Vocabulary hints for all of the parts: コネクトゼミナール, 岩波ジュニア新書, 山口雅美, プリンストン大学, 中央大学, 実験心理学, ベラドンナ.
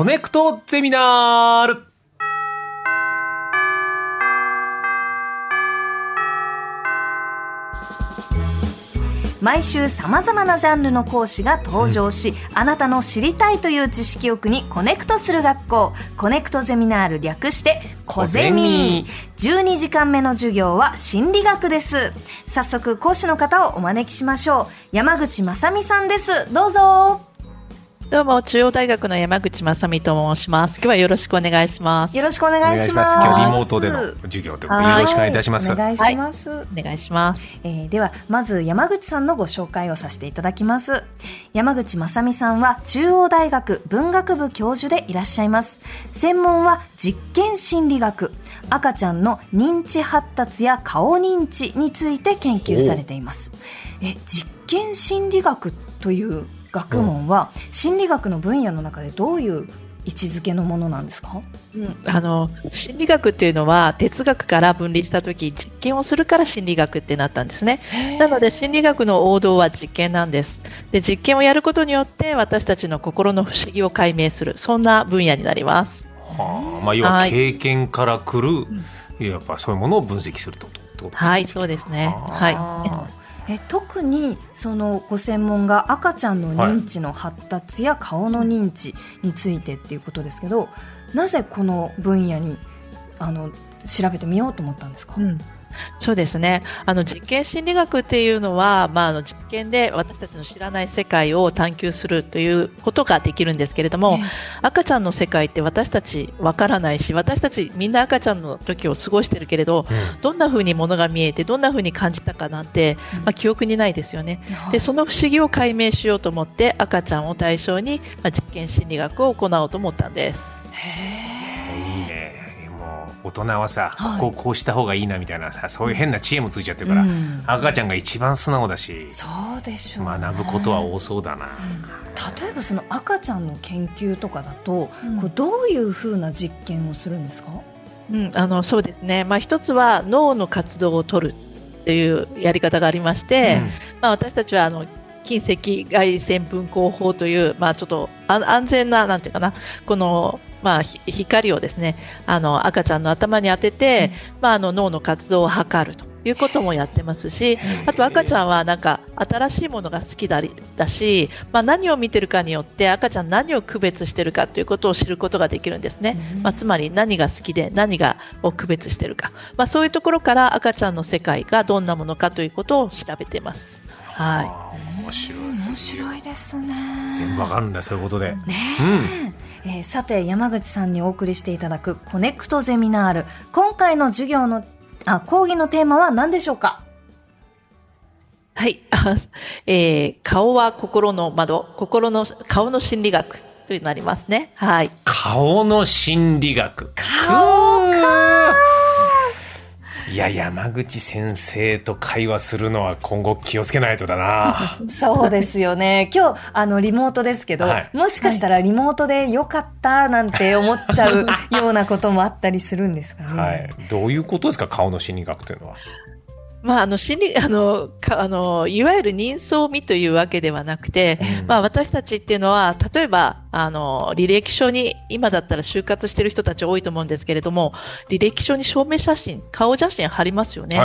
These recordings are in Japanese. コネクトゼミナール。毎週さまざまなジャンルの講師が登場し、あなたの知りたいという知識欲にコネクトする学校、コネクトゼミナール、略してコゼミ。12時間目の授業は心理学です。早速講師の方をお招きしましょう。山口雅美さんです。どうぞ。どうも、中央大学の山口雅美と申します。今日はよろしくお願いします。よろしくお願いします。今日リモートでの授業ということで、よろしくお願いいたします。お願いします。お願いします。では、まず山口さんのご紹介をさせていただきます。山口雅美さんは中央大学文学部教授でいらっしゃいます。専門は実験心理学、赤ちゃんの認知発達や顔認知について研究されています。実験心理学という学問は心理学の分野の中でどういう位置づけのものなんですか？心理学っていうのは哲学から分離したとき、実験をするから心理学ってなったんですね。なので心理学の王道は実験なんです。で、実験をやることによって私たちの心の不思議を解明する、そんな分野になります。要は経験から来る、やっぱそういうものを分析するとってことですか？はい、そうですね。はい。特にそのご専門が赤ちゃんの認知の発達や顔の認知についてっていうことですけど、なぜこの分野に調べてみようと思ったんですか？そうですね。実験心理学っていうのは、実験で私たちの知らない世界を探求するということができるんですけれども、赤ちゃんの世界って私たちわからないし、私たちみんな赤ちゃんの時を過ごしてるけれど、どんな風に物が見えてどんな風に感じたかなんて、記憶にないですよね。で、その不思議を解明しようと思って赤ちゃんを対象に、実験心理学を行おうと思ったんです。大人はさ、こうした方がいいなみたいなさ、そういう変な知恵もついちゃってるから、赤ちゃんが一番素直だし、そうでしょうね、学ぶことは多そうだな。例えばその赤ちゃんの研究とかだと、こうどういう風な実験をするんですか？そうですね。一つは脳の活動を取るというやり方がありまして、私たちは近赤外線分光法という、ちょっと安全な、なんていうかな、この光をですね、赤ちゃんの頭に当てて、脳の活動を測るということもやってますし、あと赤ちゃんはなんか新しいものが好きだし、何を見てるかによって赤ちゃん何を区別してるかということを知ることができるんですね。つまり何が好きで何が区別してるか、そういうところから赤ちゃんの世界がどんなものかということを調べています。面白いですね。全部わかるんだ、そういうことで、さて、山口さんにお送りしていただくコネクトゼミナール、今回の講義のテーマは何でしょうか？はい、顔は心の窓、顔の心理学となりますね。はい、顔の心理学。顔か。いや、山口先生と会話するのは今後気をつけないとだな。そうですよね。今日リモートですけど、もしかしたらリモートでよかったなんて思っちゃうようなこともあったりするんですかね。どういうことですか、顔の心理学というのは？いわゆる人相見というわけではなくて、私たちっていうのは、例えば履歴書に、今だったら就活してる人たち多いと思うんですけれども、履歴書に証明写真、顔写真貼りますよね。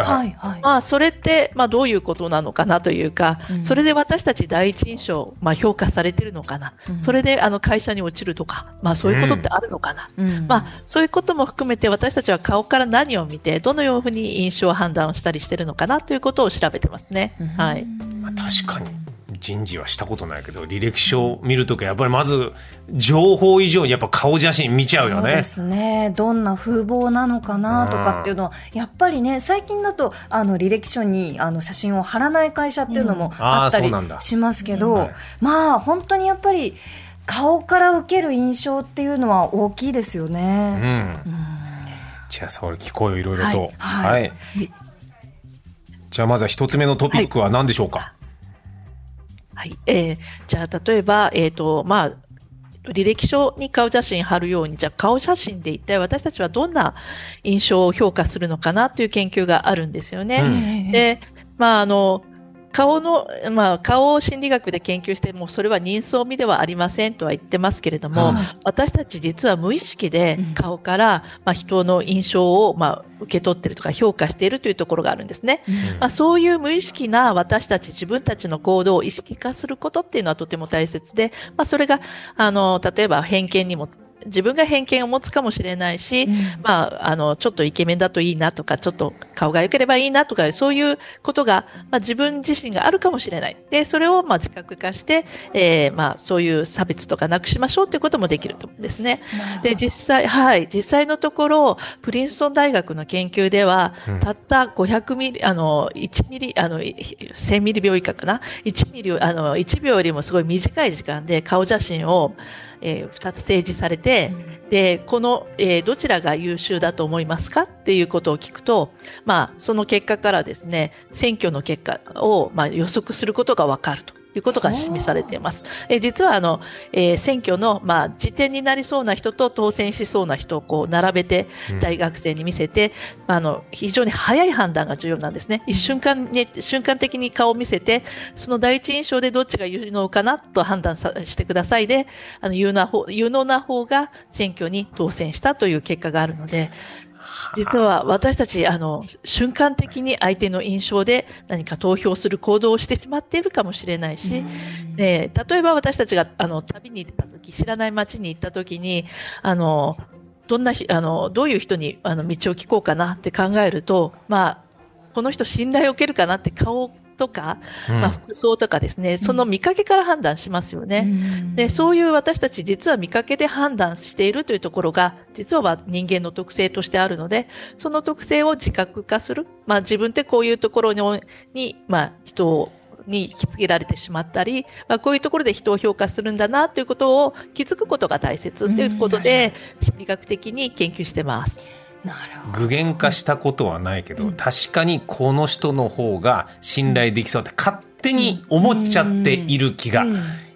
それってどういうことなのかなというか、それで私たち第一印象、評価されてるのかな、それで会社に落ちるとか、そういうことってあるのかな、そういうことも含めて、私たちは顔から何を見てどのように印象を判断したりしてるのかなということを調べてますね。確かに人事はしたことないけど、履歴書を見るときはやっぱりまず情報以上にやっぱ顔写真見ちゃうよね。そうですね。どんな風貌なのかなとかっていうのは、やっぱりね、最近だと履歴書に写真を貼らない会社っていうのもあったりしますけど、本当にやっぱり顔から受ける印象っていうのは大きいですよね。じゃあそれ聞こうよ、いろいろと。じゃあまずは一つ目のトピックは何でしょうか？じゃあ例えば、履歴書に顔写真貼るように、じゃあ顔写真で一体私たちはどんな印象を評価するのかなという研究があるんですよね。で、顔を心理学で研究してもそれは人相味ではありませんとは言ってますけれども、私たち実は無意識で顔から、人の印象を、受け取ってるとか評価しているというところがあるんですね。そういう無意識な私たち、自分たちの行動を意識化することっていうのはとても大切で、それが例えば偏見にも、自分が偏見を持つかもしれないし、ちょっとイケメンだといいなとか、ちょっと顔が良ければいいなとか、そういうことが、自分自身があるかもしれない。で、それを自覚化して、そういう差別とかなくしましょうということもできると思うんですね。で、実際のところ、プリンストン大学の研究では、たった500ミリ、1ミリ、1000ミリ秒以下かな。1ミリ、1秒よりもすごい短い時間で顔写真を、2つ提示されて、で、どちらが優秀だと思いますかっていうことを聞くと、その結果からですね、選挙の結果を、予測することがわかるということが示されています。実は、選挙の、次点になりそうな人と当選しそうな人を並べて、大学生に見せて、非常に早い判断が重要なんですね。瞬間的に顔を見せて、その第一印象でどっちが有能かなと判断してくださいで、有能な方が選挙に当選したという結果があるので、実は私たち、瞬間的に相手の印象で何か投票する行動をしてしまっているかもしれないし、例えば私たちが、旅に行った時、知らない街に行った時に、どういう人に、道を聞こうかなって考えると、この人信頼を受けるかなって顔とか、服装とかですね、その見かけから判断しますよね。で、そういう私たち実は見かけで判断しているというところが、実は人間の特性としてあるので、その特性を自覚化する。自分ってこういうところに、人に引きつけられてしまったり、こういうところで人を評価するんだなということを気づくことが大切ということで、心理学的に研究してます。具現化したことはないけど、確かにこの人の方が信頼できそうって勝手に思っちゃっている気が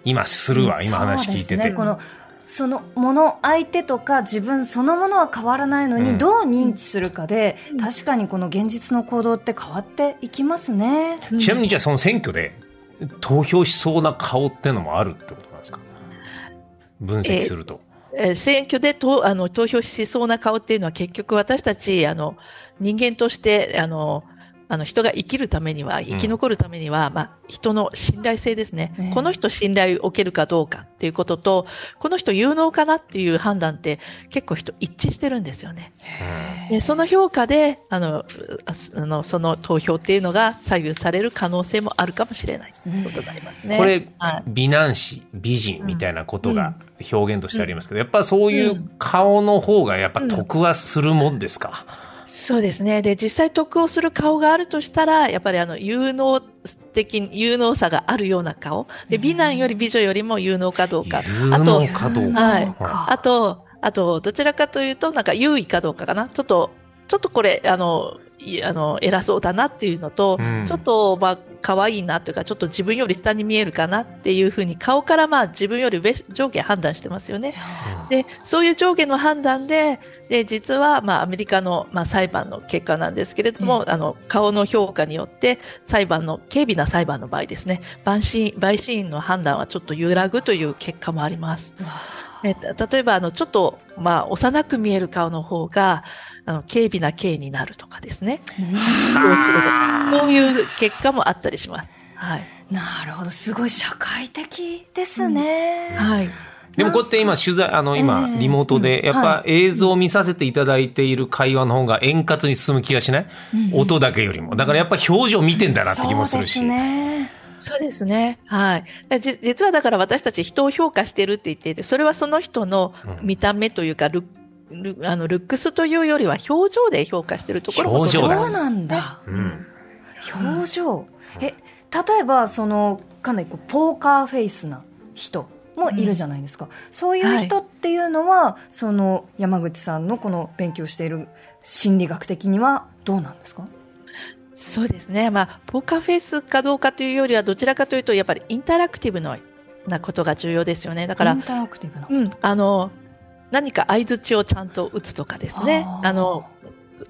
今するわ、今話聞いてて。そうですね、そのもの、相手とか自分そのものは変わらないのに、どう認知するかで、確かにこの現実の行動って変わっていきますね。ちなみに、じゃあその選挙で投票しそうな顔ってのもあるってことなんですか、分析すると。選挙で投票しそうな顔っていうのは、結局私たち、人間として、人が生きるためには、生き残るためには、人の信頼性ですね。この人信頼を受けるかどうかっていうことと、この人有能かなっていう判断って結構一致してるんですよね。で、その評価で、その投票っていうのが左右される可能性もあるかもしれないということになりますね。これ、美男子、美人みたいなことが表現としてありますけど、やっぱそういう顔の方がやっぱ得はするもんですか？そうですね。で、実際得をする顔があるとしたら、やっぱり有能さがあるような顔。で、美男より美女よりも有能かどうか。あと、どちらかというと、優位かどうかかな。ちょっとこれ、偉そうだなっていうのと、ちょっと、可愛いなというか、ちょっと自分より下に見えるかなっていうふうに、顔から自分より上下判断してますよね。で、そういう上下の判断で、実は、アメリカの、裁判の結果なんですけれども、顔の評価によって、軽微な裁判の場合ですね、陪審員の判断はちょっと揺らぐという結果もあります。例えば、ちょっと、幼く見える顔の方が、軽微な軽になるとかですね。そういう結果もあったりします。なるほど。すごい社会的ですね。でもこうやって今取材、今リモートでやっぱ映像を見させていただいている会話の方が円滑に進む気がしない？音だけよりも。だからやっぱ表情見てんだなって気もするし。そうですね。そうですね。実はだから私たち人を評価してるって言っていて、それはその人の見た目というか、ルックスというよりは表情で評価してるところもそうなんだ。表情。例えばかなりポーカーフェイスな人もいるじゃないですか。そういう人っていうのは、山口さんのこの勉強している心理学的にはどうなんですか？そうですね。ポーカーフェイスかどうかというよりは、どちらかというとやっぱりインタラクティブなことが重要ですよね。だからインタラクティブな。何か相槌をちゃんと打つとかですね。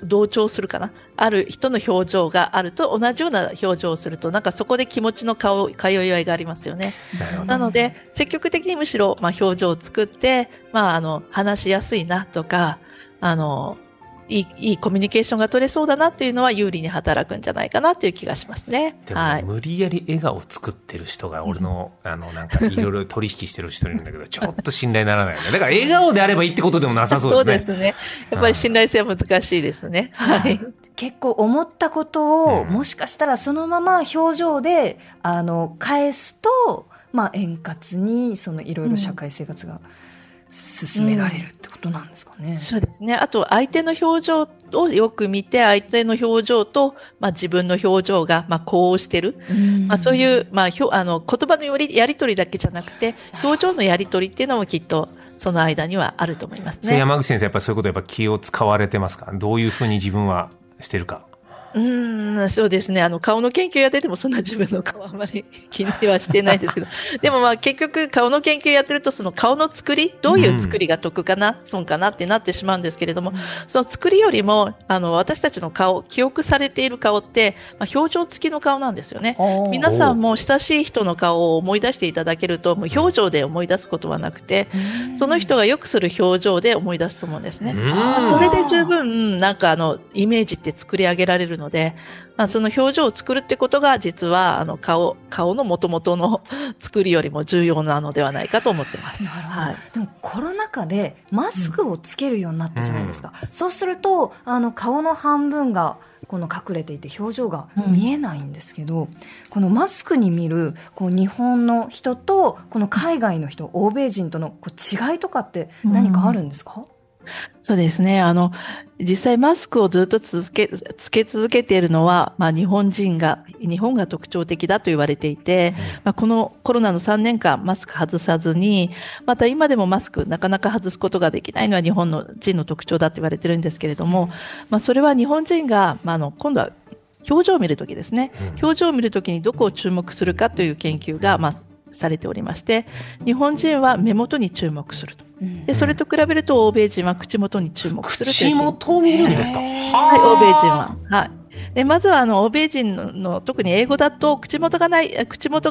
同調するかな、ある人の表情があると同じような表情をすると、なんかそこで気持ちの通い合いがありますよね。なので積極的にむしろ、表情を作って、話しやすいなとか、いいコミュニケーションが取れそうだなっていうのは有利に働くんじゃないかなという気がしますね。でも、はい、無理やり笑顔を作ってる人が俺の、なんかいろいろ取引してる人いるんだけどちょっと信頼ならないよね。だから笑顔であればいいってことでもなさそうですね。そうですね。やっぱり信頼性は難しいですね。はい。結構思ったことを、もしかしたらそのまま表情で返すと、円滑にそのいろいろ社会生活が、進められるってことなんですかね。そうですね。あと相手の表情をよく見て、相手の表情と、自分の表情が、こうしてる。そういう、言葉のやり取りだけじゃなくて、表情のやり取りっていうのもきっとその間にはあると思いますね。山口先生、やっぱりそういうこと気を使われてますか？どういうふうに自分はしてるか。そうですね。顔の研究やっててもそんな自分の顔あんまり気にはしてないですけど。でも結局顔の研究やってるとその顔の作り、どういう作りが得かな、損かなってなってしまうんですけれども、その作りよりも、私たちの顔、記憶されている顔って、表情付きの顔なんですよね。皆さんも親しい人の顔を思い出していただけると、もう表情で思い出すことはなくて、その人がよくする表情で思い出すと思うんですね。それで十分、なんかイメージって作り上げられるので、その表情を作るってことが実は顔の元々の作りよりも重要なのではないかと思ってます。なるほど。はい、でもコロナ禍でマスクをつけるようになったじゃないですか。そうすると顔の半分が隠れていて表情が見えないんですけど、このマスクに見る日本の人と海外の人、欧米人との違いとかって何かあるんですか？そうですね。実際マスクをずっとつけ続けているのは、日本が特徴的だと言われていて、このコロナの3年間マスク外さずに、また今でもマスクなかなか外すことができないのは日本の人の特徴だと言われているんですけれども、それは日本人が、今度は表情を見るときですね。表情を見るときにどこを注目するかという研究が、されておりまして、日本人は目元に注目すると。でそれと比べると欧米人は口元に注目するという。口元を見るんですか？はい、欧米人は。はい。でまずは欧米人の特に英語だと口元が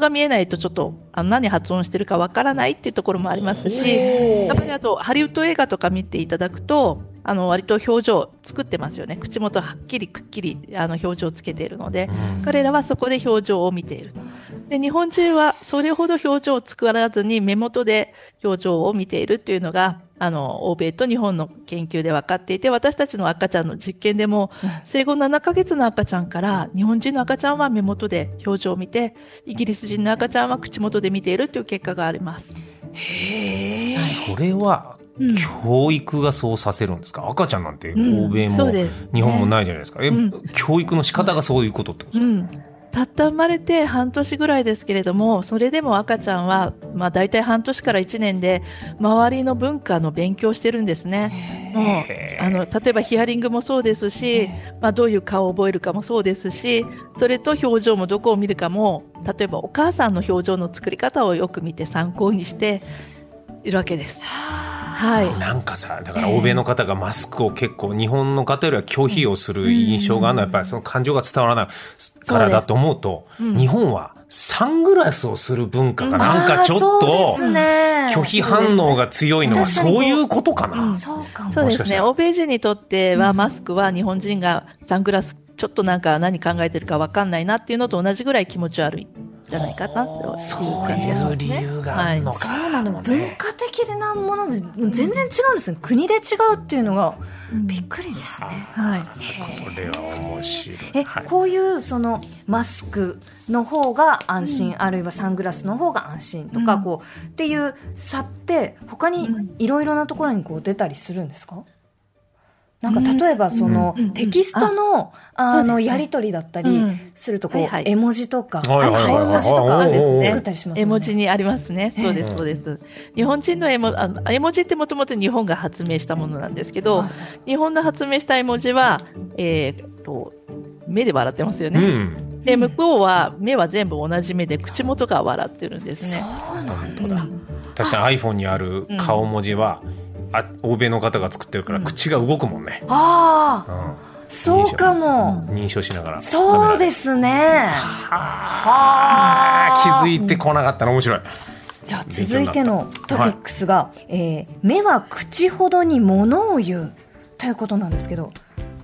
見えないとちょっと何発音してるかわからないっていうところもありますし、やっぱりあとハリウッド映画とか見ていただくと割と表情作ってますよね。口元はっきりくっきり表情をつけているので、彼らはそこで表情を見ている。で日本人はそれほど表情を作らずに目元で表情を見ているっていうのが欧米と日本の研究で分かっていて、私たちの赤ちゃんの実験でも、生後7ヶ月の赤ちゃんから、日本人の赤ちゃんは目元で表情を見て、イギリス人の赤ちゃんは口元で見ているという結果があります。へえ。それは、教育がそうさせるんですか？赤ちゃんなんて欧米も日本もないじゃないですか。教育の仕方がそういうことってことですか？たった生まれて半年ぐらいですけれども、それでも赤ちゃんは、だいたい半年から1年で、周りの文化の勉強してるんですね。もう、例えばヒアリングもそうですし、どういう顔を覚えるかもそうですし、それと表情もどこを見るかも、例えばお母さんの表情の作り方をよく見て参考にしているわけです。はい、なんかさ、だから欧米の方がマスクを結構日本の方よりは拒否をする印象があるのは、やっぱりその感情が伝わらないからだと思うと、日本はサングラスをする文化がなんかちょっと拒否反応が強いのはそういうことかな。そうですね。欧米人にとってはマスクは日本人がサングラスちょっとなんか何考えてるか分かんないなっていうのと同じぐらい気持ち悪いじゃないかなっていう感じがしますね。そういう理由があるのか、はい、そうなの。文化的なもので全然違うんですね。国で違うっていうのがびっくりですね。はい、これは面白い。こういうそのマスクの方が安心、あるいはサングラスの方が安心とか、っていう差って他にいろいろなところに出たりするんですか？なんか例えばそのテキストのやり取りだったりすると絵文字とか顔文字とか作ったりしますね。絵文字にありますね。そうですそうです。日本人の絵文字ってもともと日本が発明したものなんですけど、日本の発明した絵文字は目で笑ってますよね。で向こうは目は全部同じ目で口元が笑ってるんですね。そうなんだ。確かに iPhone にある顔文字は欧米の方が作ってるから口が動くもんね、うん、ああ、うん、そうかも。認証しながら。そうですね。はあ、気づいてこなかったの面白い。じゃあ続いてのトピックスが、はい、目は口ほどに物を言うということなんですけど、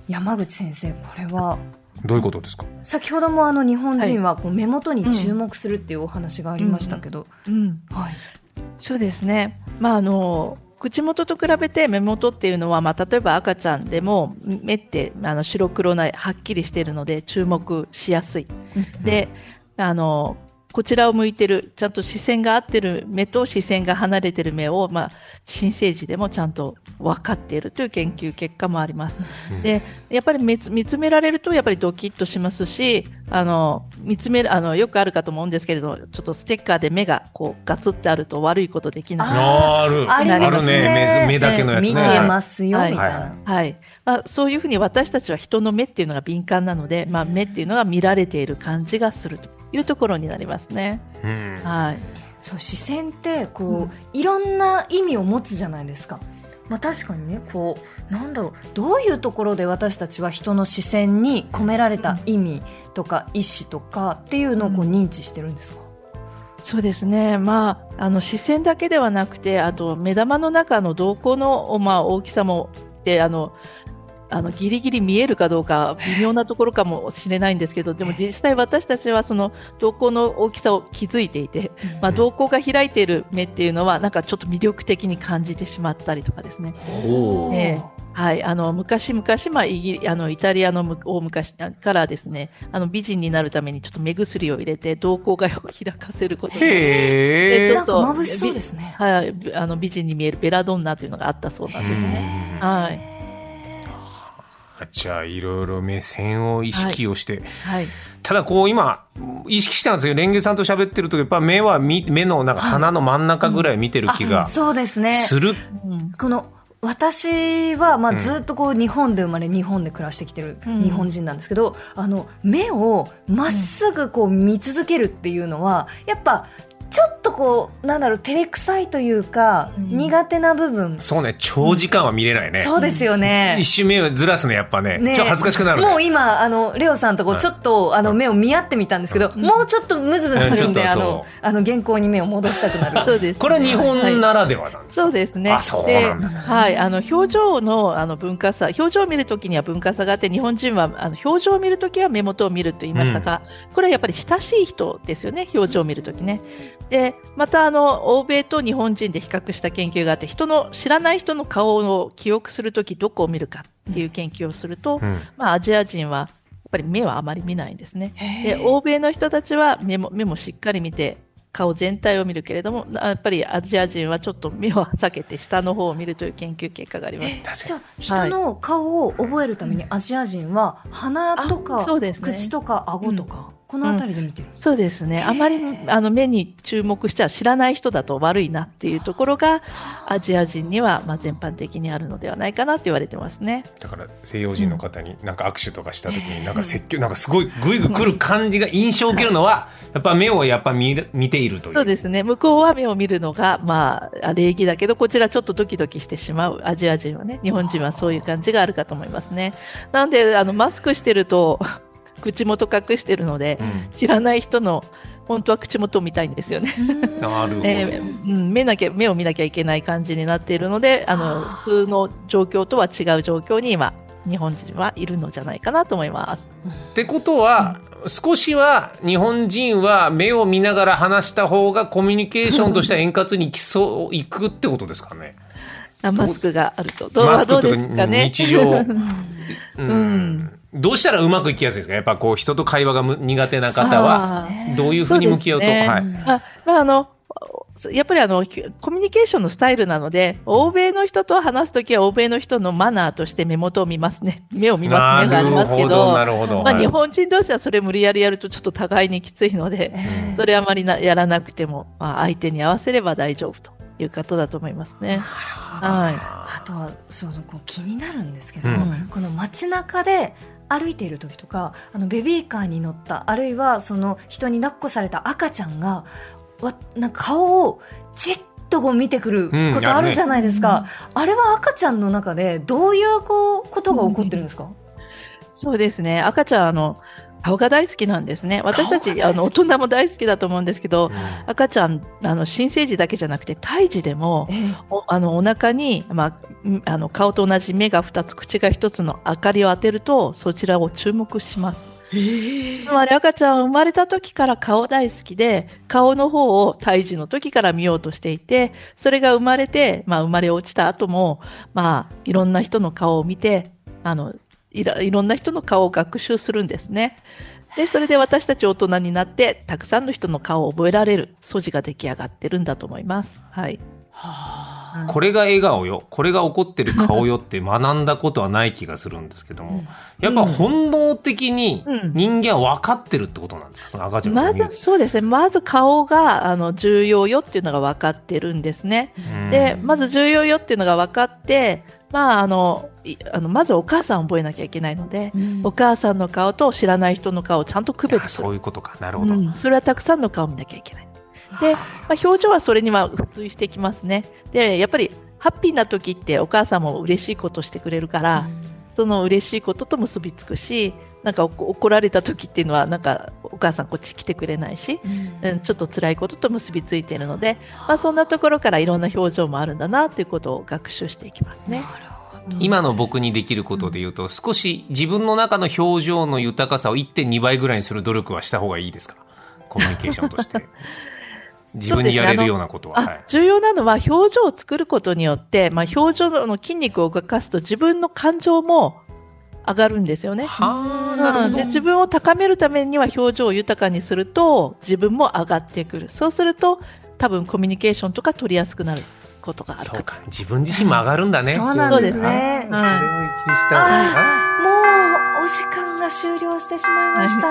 山口先生、これはどういうことですか？先ほども日本人はこう目元に注目するっていうお話がありましたけど、そうですね、まあ口元と比べて目元っていうのは、まあ、例えば赤ちゃんでも目って白黒なはっきりしているので注目しやすい、うん、でこちらを向いてる、ちゃんと視線が合ってる目と視線が離れてる目を、まあ、新生児でもちゃんと分かっているという研究結果もあります。で、やっぱり見つめられるとやっぱりドキッとしますし、よくあるかと思うんですけれど、ちょっとステッカーで目がこうガツってあると悪いことできない。あるね、目だけのやつね、見てますよみたいな、はい、まあ、そういうふうに私たちは人の目っていうのが敏感なので、まあ、目っていうのが見られている感じがするというところになりますね、うん、はい、そう、視線ってこう、うん、いろんな意味を持つじゃないですか、まあ、確かにね、こうなんだろう、どういうところで私たちは人の視線に込められた意味とか意思とかっていうのをこう認知してるんですか？そうですね、まあ、視線だけではなくて、あと目玉の中の瞳孔の、まあ、大きさもでギリギリ見えるかどうか微妙なところかもしれないんですけど、でも実際私たちはその瞳孔の大きさを気づいていて、まあ、瞳孔が開いている目っていうのはなんかちょっと魅力的に感じてしまったりとかですね。はい、昔、まあ、イタリアの大昔からですね、美人になるためにちょっと目薬を入れて瞳孔が開かせることに、でちょっと眩しそうですね、はい、美人に見えるベラドンナというのがあったそうなんですね。はい、じゃあいろいろ目線を意識をして、はいはい、ただこう今意識したんですけど、レンゲさんと喋ってるとやっぱ目は目のなんか鼻の真ん中ぐらい見てる気がする、はい、そうですね、うん、この私はまあずっとこう日本で生まれ、日本で暮らしてきてる日本人なんですけど、うん、目をまっすぐこう見続けるっていうのはやっぱちょっとこうなんだろう、照れくさいというか、うん、苦手な部分。そうね、長時間は見れないね、うん、そうですよね、一瞬目をずらすね、やっぱ ねちょっと恥ずかしくなる、ね、もう今レオさんとこうちょっと、はい、目を見合ってみたんですけど、うん、もうちょっとムズムズするんで、うん、原稿に目を戻したくなるそうです、ね、これは日本ならではなんです、はい、そうですね。あ、そうなんだ、はい、表情の、文化差、表情を見るときには文化差があって、日本人は表情を見るときは目元を見ると言いましたが、うん、これはやっぱり親しい人ですよね、表情を見るときね。でまた欧米と日本人で比較した研究があって、知らない人の顔を記憶するときどこを見るかっていう研究をすると、うん、まあ、アジア人はやっぱり目はあまり見ないんですね。で欧米の人たちは目もしっかり見て顔全体を見るけれども、やっぱりアジア人はちょっと目を避けて下の方を見るという研究結果があります。じゃあ人の顔を覚えるためにアジア人は鼻とか、ね、口とか顎とか、うん、このあたりで見てる、うん、そうですね、あまり目に注目しちゃ知らない人だと悪いなっていうところがアジア人にはまあ全般的にあるのではないかなって言われてますね。だから西洋人の方になんか握手とかした時になんか説教、なんかすごいグイグイ来る感じが、印象を受けるのはやっぱ目をやっぱ 見ているという。そうですね、向こうは目を見るのがまあ礼儀だけど、こちらちょっとドキドキしてしまう、アジア人はね、日本人はそういう感じがあるかと思いますね。なのでマスクしてると口元隠してるので、うん、知らない人の本当は口元を見たいんですよね。なるほど、目を見なきゃいけない感じになっているので、普通の状況とは違う状況に今日本人はいるのじゃないかなと思います。ってことは、うん、少しは日本人は目を見ながら話した方がコミュニケーションとしては円滑にいくってことですかね。マスクがあるとどうですかね。日常、うんどうしたらうまくいきやすいですか？やっぱこう人と会話が苦手な方はどういうふうに向き合うと、はい、まあやっぱりコミュニケーションのスタイルなので、欧米の人と話すときは欧米の人のマナーとして目元を見ますね、目を見ますねがありますけど、まあ、日本人同士はそれ無理やりやるとちょっと互いにきついので、それあまりやらなくても、まあ、相手に合わせれば大丈夫ということだと思いますね。はい、あとはこう気になるんですけど、うん、この街中で歩いている時とか、ベビーカーに乗った、あるいは人に抱っこされた赤ちゃんがなんか顔をじっととこ見てくることあるじゃないですか、うん、あれは赤ちゃんの中でどういうことが起こってるんですか？そうですね、赤ちゃん顔が大好きなんですね。私たち大人も大好きだと思うんですけど、赤ちゃん新生児だけじゃなくて胎児でも、お腹に、顔と同じ目が2つ口が1つの明かりを当てるとそちらを注目します。赤ちゃん生まれた時から顔大好きで、顔の方を胎児の時から見ようとしていて、それが生まれて、生まれ落ちた後も、いろんな人の顔を見ていろんな人の顔を学習するんですね。で、それで私たち大人になってたくさんの人の顔を覚えられる素地が出来上がってるんだと思います、はい、これが笑顔よ、これが怒ってる顔よって学んだことはない気がするんですけども、やっぱ本能的に人間は分かってるってことなんですか、その赤ちゃんの見る。そうですね、まず顔が重要よっていうのが分かってるんですね。で、まず重要よっていうのが分かってまずお母さんを覚えなきゃいけないので、お母さんの顔と知らない人の顔をちゃんと区別する。そういうことか、なるほど、それはたくさんの顔を見なきゃいけない。で、表情はそれには付随してきますね。で、やっぱりハッピーな時ってお母さんも嬉しいことしてくれるから、その嬉しいことと結びつくし、なんか怒られた時っていうのはなんかお母さんこっち来てくれないし、ちょっと辛いことと結びついているので、そんなところからいろんな表情もあるんだなということを学習していきますね。なるほど。今の僕にできることで言うと、少し自分の中の表情の豊かさを 1.2 倍ぐらいにする努力はした方がいいですか？コミュニケーションとして自分にやれるようなことは、重要なのは表情を作ることによって、表情の筋肉を動かすと自分の感情も上がるんですよね。で、自分を高めるためには表情を豊かにすると自分も上がってくる。そうすると多分コミュニケーションとか取りやすくなることがある。そうか、自分自身も上がるんだね。そうなんですね。それを気にしたらいいな。もうお時間が終了してしまいました。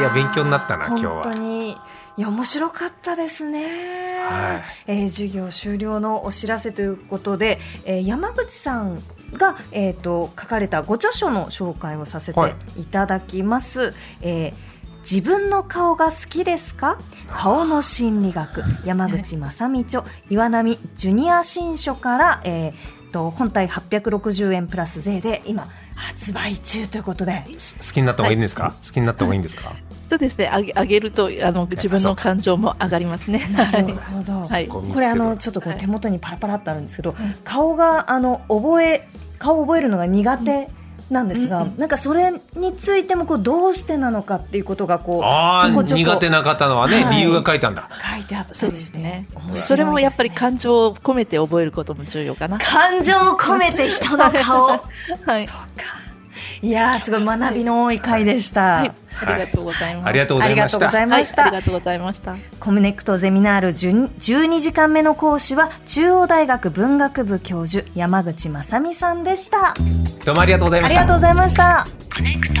いや、勉強になったな今日は。本当にいや面白かったですね。授業終了のお知らせということで、山口さんが、書かれたご著書の紹介をさせていただきます、自分の顔が好きですか？顔の心理学、山口正美著、岩波ジュニア新書から、本体860円プラス税で今発売中ということで、好きになった方がいいんですか？好きになった方がいいんですか？そうですね、上げると自分の感情も上がりますね。なるほど、これちょっとこう手元にパラパラっとあるんですけど、顔を覚えるのが苦手なんですが、なんかそれについてもこうどうしてなのかっていうことがちょこちょこ苦手な方のはね、理由が書いたんだ、書いてあったりしてね。それもやっぱり感情を込めて覚えることも重要かな。感情を込めて人の顔はい、そうか。いやー、すごい学びの多い回でした、ありがとうございます。ありがとうございました。コムネクトゼミナール12時間目の講師は中央大学文学部教授山口正美さんでした。どうもありがとうございました。ありがとうございました。コネクト